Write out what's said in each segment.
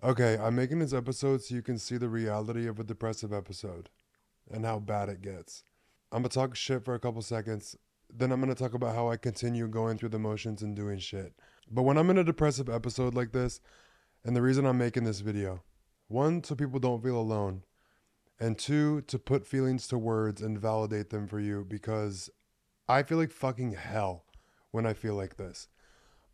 Okay, I'm making this episode so you can see the reality of a depressive episode and how bad it gets. I'm gonna talk shit for a couple seconds, then I'm gonna talk about how I continue going through the motions and doing shit. But when I'm in a depressive episode like this, and the reason I'm making this video, 1, so people don't feel alone, and 2, to put feelings to words and validate them for you, because I feel like fucking hell when I feel like this.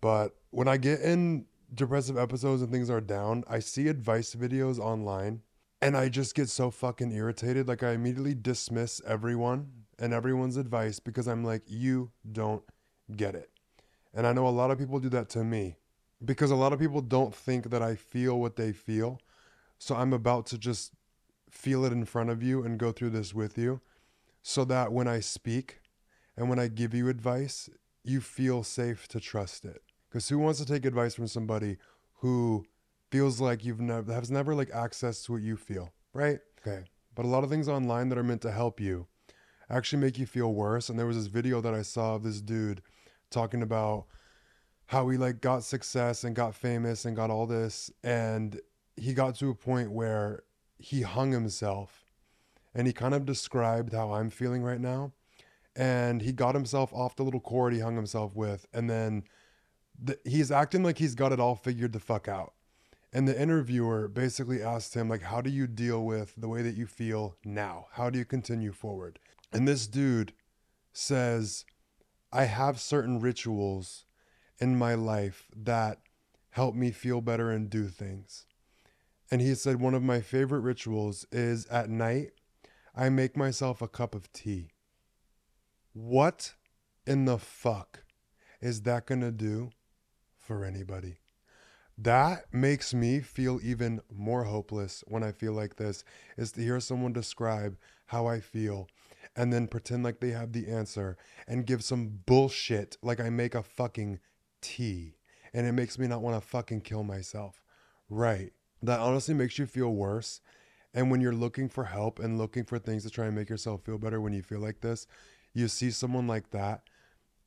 But when I get in depressive episodes and things are down, I see advice videos online and I just get so fucking irritated. Like, I immediately dismiss everyone and everyone's advice because I'm like, you don't get it. And I know a lot of people do that to me because a lot of people don't think that I feel what they feel. So I'm about to just feel it in front of you and go through this with you so that when I speak and when I give you advice, you feel safe to trust it. Because who wants to take advice from somebody who feels like has never like access to what you feel, right? Okay. But a lot of things online that are meant to help you actually make you feel worse. And there was this video that I saw of this dude talking about how he like got success and got famous and got all this. And he got to a point where he hung himself, and he kind of described how I'm feeling right now. And he got himself off the little cord he hung himself with. And then he's acting like he's got it all figured the fuck out. And the interviewer basically asked him, like, how do you deal with the way that you feel now? How do you continue forward? And this dude says, I have certain rituals in my life that help me feel better and do things. And he said, one of my favorite rituals is at night, I make myself a cup of tea. What in the fuck is that gonna do for anybody? That makes me feel even more hopeless when I feel like this, is to hear someone describe how I feel and then pretend like they have the answer and give some bullshit like I make a fucking tea, and it makes me not want to fucking kill myself, right? That honestly makes you feel worse. And when you're looking for help and looking for things to try and make yourself feel better when you feel like this, you see someone like that,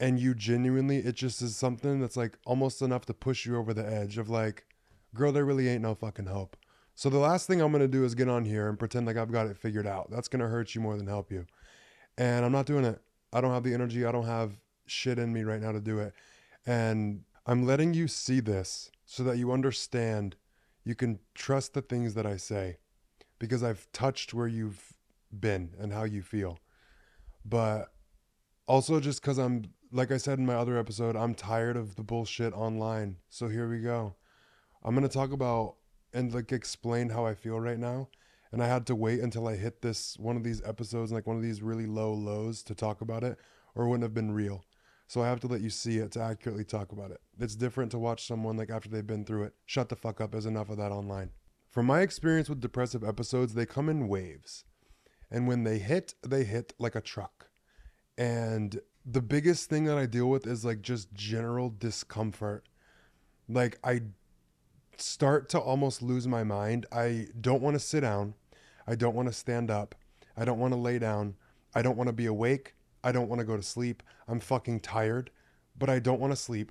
and you genuinely, it just is something that's like almost enough to push you over the edge of like, girl, there really ain't no fucking hope. So the last thing I'm going to do is get on here and pretend like I've got it figured out. That's going to hurt you more than help you. And I'm not doing it. I don't have the energy. I don't have shit in me right now to do it. And I'm letting you see this so that you understand you can trust the things that I say, because I've touched where you've been and how you feel. But also just because I'm, like I said in my other episode, I'm tired of the bullshit online. So here we go. I'm going to talk about and like explain how I feel right now. And I had to wait until I hit this one of these episodes, like one of these really low lows, to talk about it, or it wouldn't have been real. So I have to let you see it to accurately talk about it. It's different to watch someone like after they've been through it. Shut the fuck up. There's enough of that online. From my experience with depressive episodes, they come in waves. And when they hit like a truck. And the biggest thing that I deal with is like just general discomfort. Like, I start to almost lose my mind. I don't want to sit down. I don't want to stand up. I don't want to lay down. I don't want to be awake. I don't want to go to sleep. I'm fucking tired, but I don't want to sleep.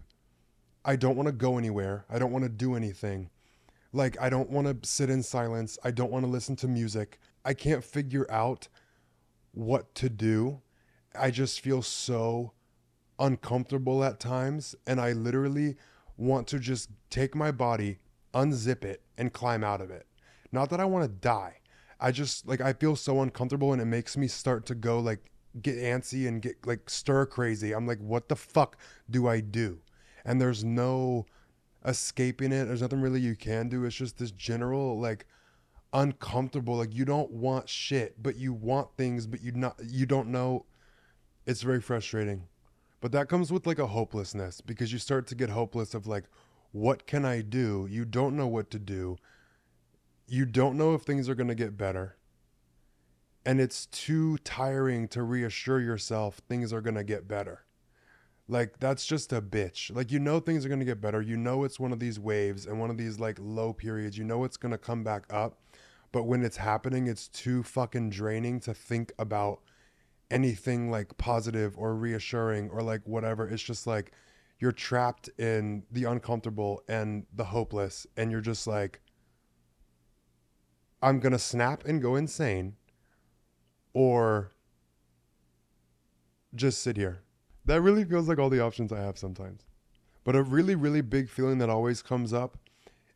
I don't want to go anywhere. I don't want to do anything. Like, I don't want to sit in silence. I don't want to listen to music. I can't figure out what to do. I just feel so uncomfortable at times, and I literally want to just take my body, unzip it, and climb out of it. Not that I want to die. I just, like, I feel so uncomfortable, and it makes me start to go, like, get antsy and get, like, stir crazy. I'm like, what the fuck do I do? And there's no escaping it. There's nothing really you can do. It's just this general, like, uncomfortable, like, you don't want shit, but you want things, but you don't know. It's very frustrating, but that comes with like a hopelessness, because you start to get hopeless of like, what can I do? You don't know what to do. You don't know if things are going to get better. And it's too tiring to reassure yourself things are going to get better. Like, that's just a bitch. Like, you know, things are going to get better. You know, it's one of these waves and one of these like low periods, you know, it's going to come back up. But when it's happening, it's too fucking draining to think about anything like positive or reassuring or like whatever. It's just like you're trapped in the uncomfortable and the hopeless, and you're just like, I'm going to snap and go insane, or just sit here. That really feels like all the options I have sometimes. But a really, really big feeling that always comes up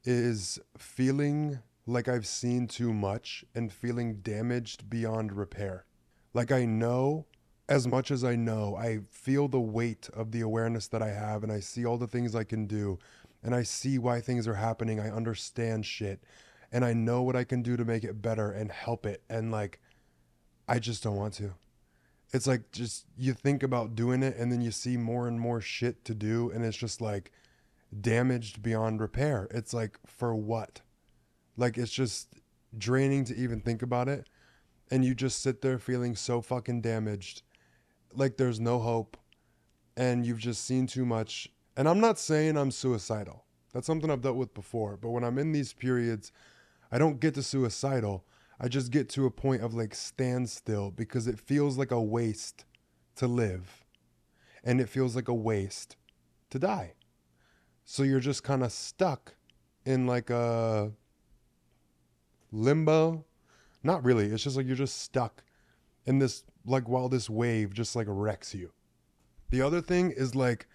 is feeling like I've seen too much and feeling damaged beyond repair. Like I know as much as I know. I feel the weight of the awareness that I have, and I see all the things I can do, and I see why things are happening. I understand shit, and I know what I can do to make it better and help it. And like, I just don't want to. It's like, just, you think about doing it and then you see more and more shit to do, and it's just like damaged beyond repair. It's like, for what? Like, it's just draining to even think about it. And you just sit there feeling so fucking damaged, like there's no hope, and you've just seen too much. And I'm not saying I'm suicidal. That's something I've dealt with before. But when I'm in these periods, I don't get to suicidal. I just get to a point of like standstill, because it feels like a waste to live, and it feels like a waste to die. So you're just kind of stuck in like a limbo. Not really. It's just like you're just stuck in this, like, while this wave just like wrecks you. The other thing is, like,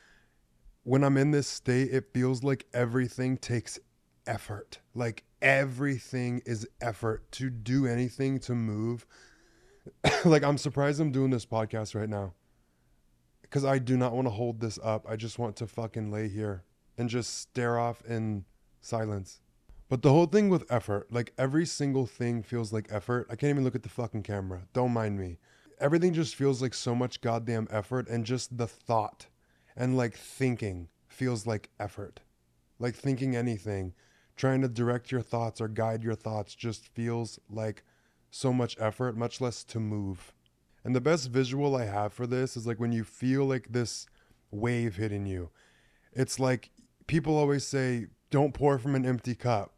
when I'm in this state, it feels like everything takes effort. Like, everything is effort to do anything, to move. Like, I'm surprised I'm doing this podcast right now, because I do not want to hold this up. I just want to fucking lay here and just stare off in silence. But the whole thing with effort, like every single thing feels like effort. I can't even look at the fucking camera. Don't mind me. Everything just feels like so much goddamn effort, and just the thought and like thinking feels like effort. Like thinking anything, trying to direct your thoughts or guide your thoughts just feels like so much effort, much less to move. And the best visual I have for this is like when you feel like this wave hitting you. It's like people always say, don't pour from an empty cup.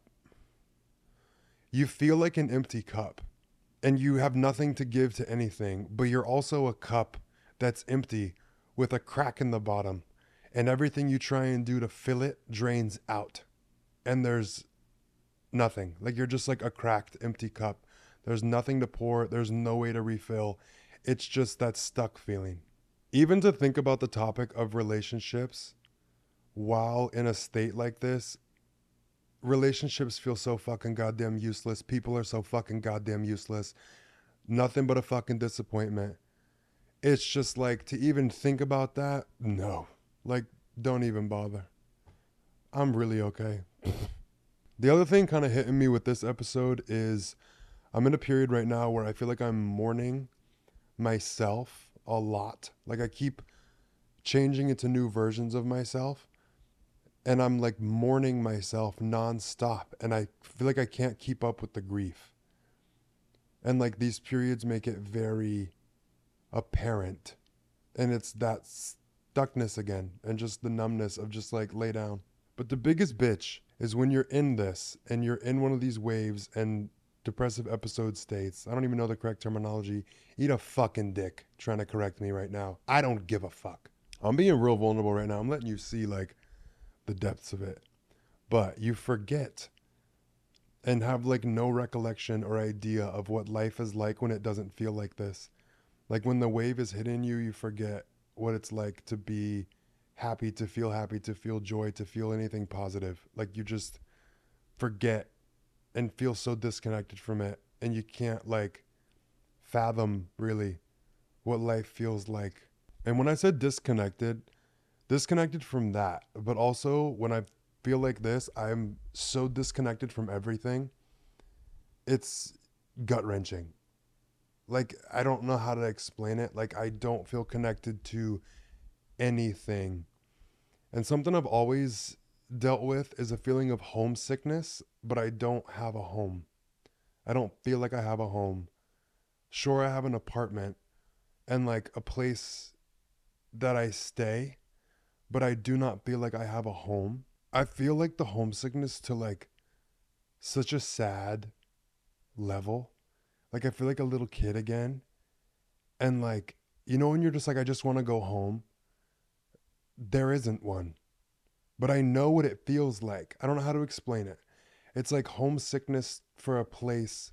You feel like an empty cup, and you have nothing to give to anything, but you're also a cup that's empty with a crack in the bottom, and everything you try and do to fill it drains out, and there's nothing. Like, you're just like a cracked, empty cup. There's nothing to pour. There's no way to refill. It's just that stuck feeling. Even to think about the topic of relationships while in a state like this, relationships feel so fucking goddamn useless. People are so fucking goddamn useless. Nothing but a fucking disappointment. It's just like, to even think about that, no. Like, don't even bother. I'm really okay. The other thing kind of hitting me with this episode is I'm in a period right now where I feel like I'm mourning myself a lot. Like, I keep changing into new versions of myself, and I'm like mourning myself nonstop, and I feel like I can't keep up with the grief. And like, these periods make it very apparent, and it's that stuckness again, and just the numbness of just like, lay down. But the biggest bitch is when you're in this, and you're in one of these waves and depressive episode states. I don't even know the correct terminology. Eat a fucking dick trying to correct me right now. I don't give a fuck. I'm being real vulnerable right now. I'm letting you see like the depths of it. But you forget and have like no recollection or idea of what life is like when it doesn't feel like this. Like, when the wave is hitting you, you forget what it's like to be happy, to feel joy, to feel anything positive. Like, you just forget and feel so disconnected from it, and you can't like fathom really what life feels like. And when I said disconnected from that, but also when I feel like this, I'm so disconnected from everything. It's gut-wrenching. Like, I don't know how to explain it. Like, I don't feel connected to anything. And something I've always dealt with is a feeling of homesickness, but I don't have a home. I don't feel like I have a home. Sure, I have an apartment and like a place that I stay, but I do not feel like I have a home. I feel like the homesickness to like such a sad level. Like, I feel like a little kid again. And like, you know, when you're just like, I just want to go home. There isn't one. But I know what it feels like. I don't know how to explain it. It's like homesickness for a place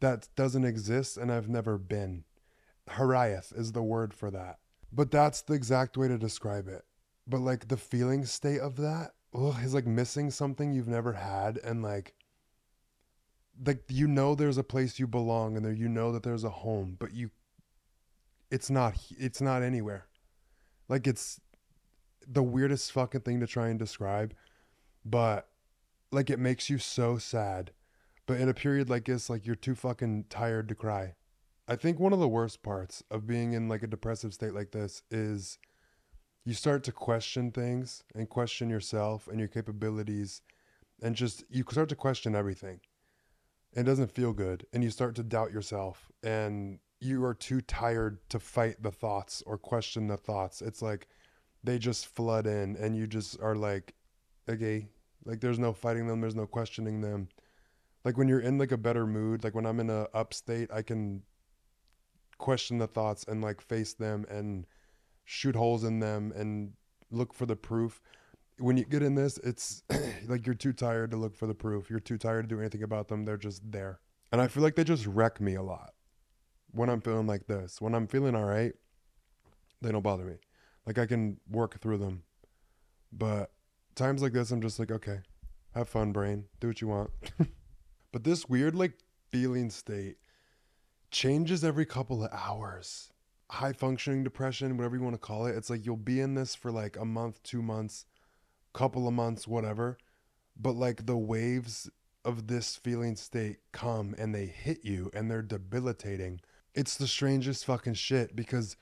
that doesn't exist and I've never been. Hiraeth is the word for that. But that's the exact way to describe it. But like the feeling state of that, is like missing something you've never had, and like you know there's a place you belong and there, you know that there's a home, but it's not anywhere. Like, it's the weirdest fucking thing to try and describe, but like it makes you so sad. But in a period like this, like you're too fucking tired to cry. I think one of the worst parts of being in like a depressive state like this is you start to question things and question yourself and your capabilities, and just you start to question everything. It doesn't feel good, and you start to doubt yourself, and you are too tired to fight the thoughts or question the thoughts. It's like they just flood in and you just are like, okay, like there's no fighting them. There's no questioning them. Like when you're in like a better mood, like when I'm in a up state, I can question the thoughts and like face them and shoot holes in them and look for the proof. When you get in this, it's like you're too tired to look for the proof. You're too tired to do anything about them. They're just there. And I feel like they just wreck me a lot when I'm feeling like this. When I'm feeling all right, they don't bother me. Like I can work through them. But times like this, I'm just like, okay, have fun, brain. Do what you want. But this weird like feeling state changes every couple of hours. High functioning depression, whatever you want to call it. It's like you'll be in this for like a month, 2 months, couple of months, whatever. But like the waves of this feeling state come and they hit you and they're debilitating. It's the strangest fucking shit, because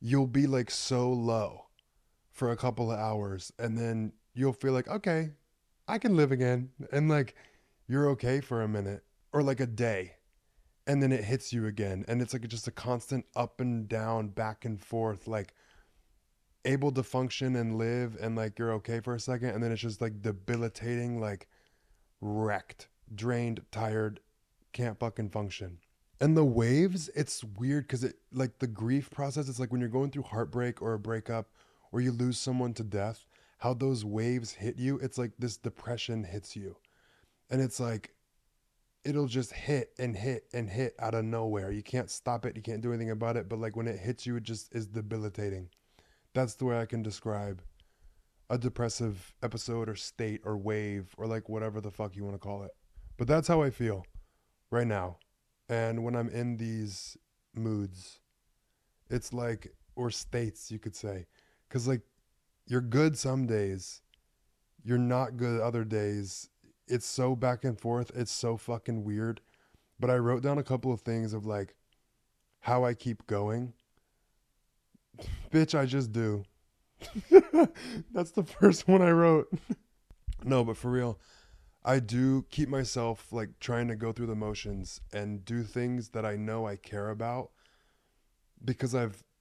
you'll be like so low for a couple of hours and then you'll feel like, okay, I can live again. And like, you're okay for a minute or like a day, and then it hits you again. And it's like just a constant up and down, back and forth, like able to function and live. And like, you're okay for a second. And then it's just like debilitating, like wrecked, drained, tired, can't fucking function. And the waves, it's weird, because it like the grief process, it's like when you're going through heartbreak or a breakup or you lose someone to death, how those waves hit you. It's like this depression hits you, and it's like it'll just hit and hit and hit out of nowhere. You can't stop it, you can't do anything about it, but like when it hits you, it just is debilitating. That's the way I can describe a depressive episode or state or wave or like whatever the fuck you want to call it. But that's how I feel right now. And when I'm in these moods, it's like, or states, you could say, because like you're good some days, you're not good other days. It's so back and forth. It's so fucking weird. But I wrote down a couple of things of like how I keep going. Bitch, I just do. That's the first one I wrote. No, but for real, I do keep myself like trying to go through the motions and do things that I know I care about, because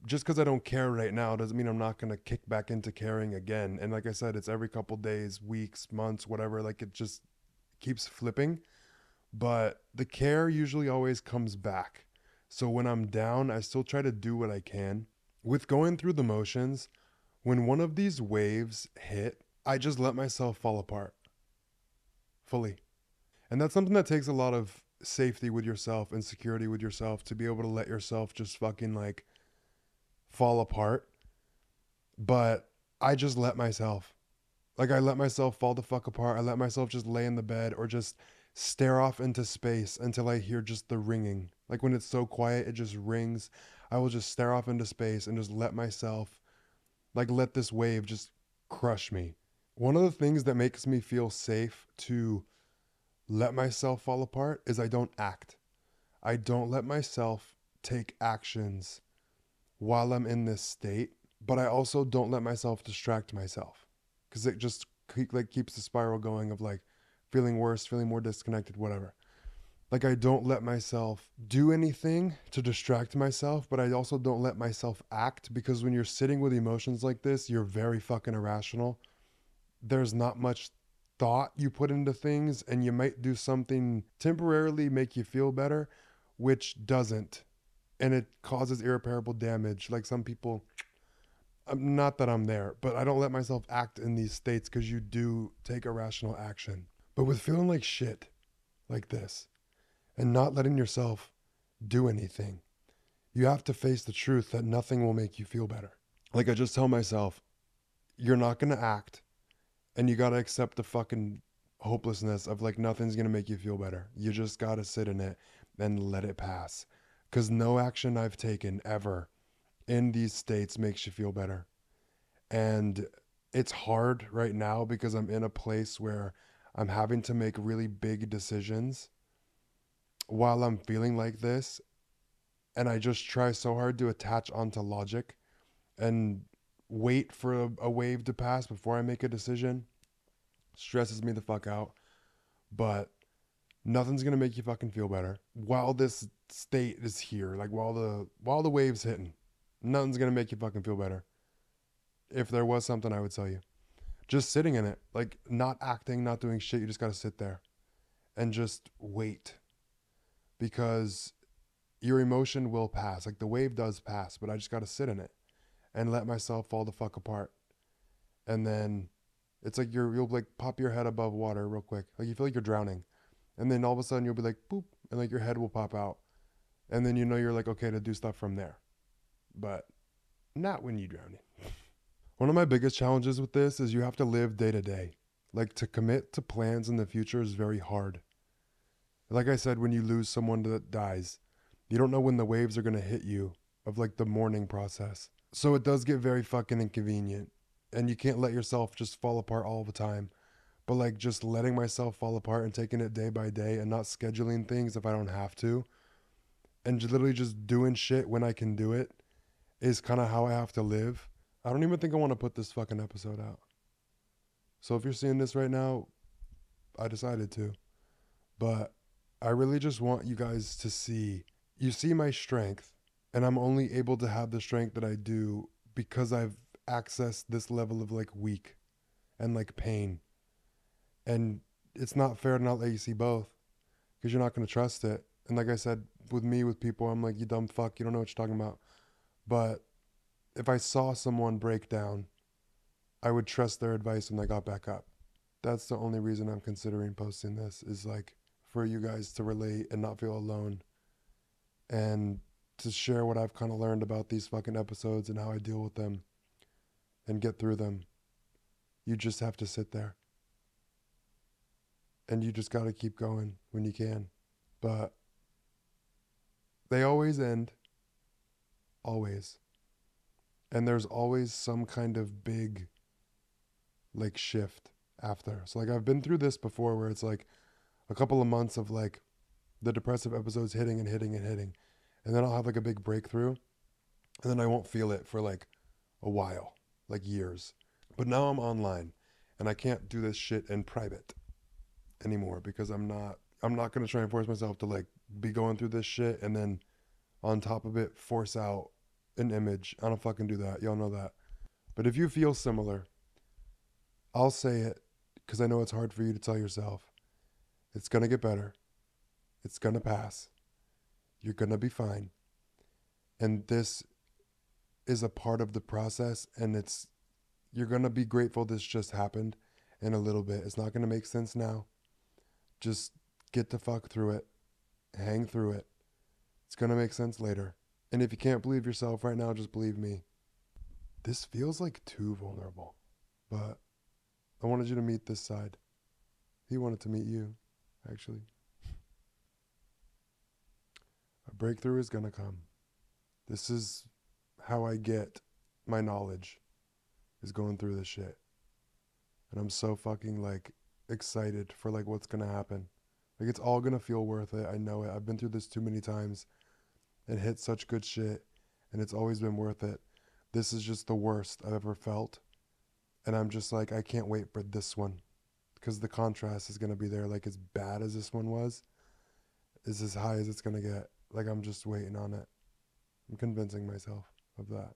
just because I don't care right now doesn't mean I'm not going to kick back into caring again. And like I said, it's every couple days, weeks, months, whatever, like it just keeps flipping, but the care usually always comes back. So when I'm down, I still try to do what I can. With going through the motions, when one of these waves hit, I just let myself fall apart. Fully. And that's something that takes a lot of safety with yourself and security with yourself, to be able to let yourself just fucking like fall apart. But I just let myself. Like I let myself fall the fuck apart. I let myself just lay in the bed or just stare off into space until I hear just the ringing. Like when it's so quiet, it just rings. I will just stare off into space and just let myself, like let this wave just crush me. One of the things that makes me feel safe to let myself fall apart is I don't act. I don't let myself take actions while I'm in this state, but I also don't let myself distract myself, because it just like keeps the spiral going of like feeling worse, feeling more disconnected, whatever. Like I don't let myself do anything to distract myself, but I also don't let myself act, because when you're sitting with emotions like this, you're very fucking irrational. There's not much thought you put into things, and you might do something temporarily make you feel better, which doesn't, and it causes irreparable damage. Like some people, not that I'm there, but I don't let myself act in these states, because you do take irrational action. But with feeling like shit, like this, and not letting yourself do anything, you have to face the truth that nothing will make you feel better. Like, I just tell myself, you're not going to act, and you got to accept the fucking hopelessness of, like, nothing's going to make you feel better. You just got to sit in it and let it pass. Because no action I've taken ever in these states makes you feel better. And it's hard right now because I'm in a place where I'm having to make really big decisions while I'm feeling like this. And I just try so hard to attach onto logic and wait for a wave to pass before I make a decision. Stresses me the fuck out. But nothing's going to make you fucking feel better while this state is here. Like, while the wave's hitting, nothing's going to make you fucking feel better. If there was something, I would tell you. Just sitting in it, like, not acting, not doing shit. You just got to sit there and just wait, because your emotion will pass. Like, the wave does pass, but I just got to sit in it and let myself fall the fuck apart. And then it's like you'll like pop your head above water real quick. Like, you feel like you're drowning. And then all of a sudden you'll be like, boop, and like your head will pop out. And then, you know, you're like, okay, to do stuff from there. But not when you drown it. One of my biggest challenges with this is you have to live day to day. Like, to commit to plans in the future is very hard. Like I said, when you lose someone that dies, you don't know when the waves are going to hit you of, like, the mourning process. So it does get very fucking inconvenient, and you can't let yourself just fall apart all the time. But, like, just letting myself fall apart and taking it day by day and not scheduling things if I don't have to, and literally just doing shit when I can do it, is kind of how I have to live. I don't even think I want to put this fucking episode out. So if you're seeing this right now, I decided to. But I really just want you guys to see. You see my strength, and I'm only able to have the strength that I do because I've accessed this level of, like, weak and, like, pain. And it's not fair to not let you see both, because you're not going to trust it. And like I said, with me, with people, I'm like, you dumb fuck, you don't know what you're talking about. But if I saw someone break down, I would trust their advice when they got back up. That's the only reason I'm considering posting this, is like for you guys to relate and not feel alone, and to share what I've kind of learned about these fucking episodes and how I deal with them and get through them. You just have to sit there. And you just got to keep going when you can. But they always end. Always. And there's always some kind of big, like, shift after. So, like, I've been through this before where it's, like, a couple of months of, like, the depressive episodes hitting and hitting and hitting. And then I'll have, like, a big breakthrough. And then I won't feel it for, like, a while. Like, years. But now I'm online. And I can't do this shit in private anymore, because I'm not going to try and force myself to, like, be going through this shit and then on top of it force out an image. I don't fucking do that. Y'all know that. But if you feel similar, I'll say it, because I know it's hard for you to tell yourself. It's going to get better. It's going to pass. You're going to be fine. And this is a part of the process, and you're going to be grateful this just happened in a little bit. It's not going to make sense now. Just get the fuck through it. Hang through it. It's going to make sense later. And if you can't believe yourself right now, just believe me. This feels like too vulnerable. But I wanted you to meet this side. He wanted to meet you, actually. A breakthrough is going to come. This is how I get my knowledge, is going through this shit. And I'm so fucking, like, excited for, like, what's going to happen. Like, it's all going to feel worth it. I know it. I've been through this too many times and hit such good shit, and it's always been worth it. This is just the worst I've ever felt. And I'm just like, I can't wait for this one, because the contrast is going to be there. Like, as bad as this one was, is as high as it's going to get. Like, I'm just waiting on it. I'm convincing myself of that.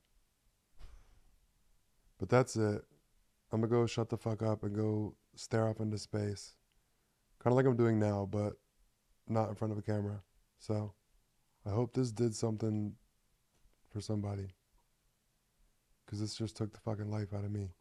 But that's it. I'm going to go shut the fuck up and go stare off into space. Kind of like I'm doing now, but not in front of a camera. So I hope this did something for somebody, because this just took the fucking life out of me.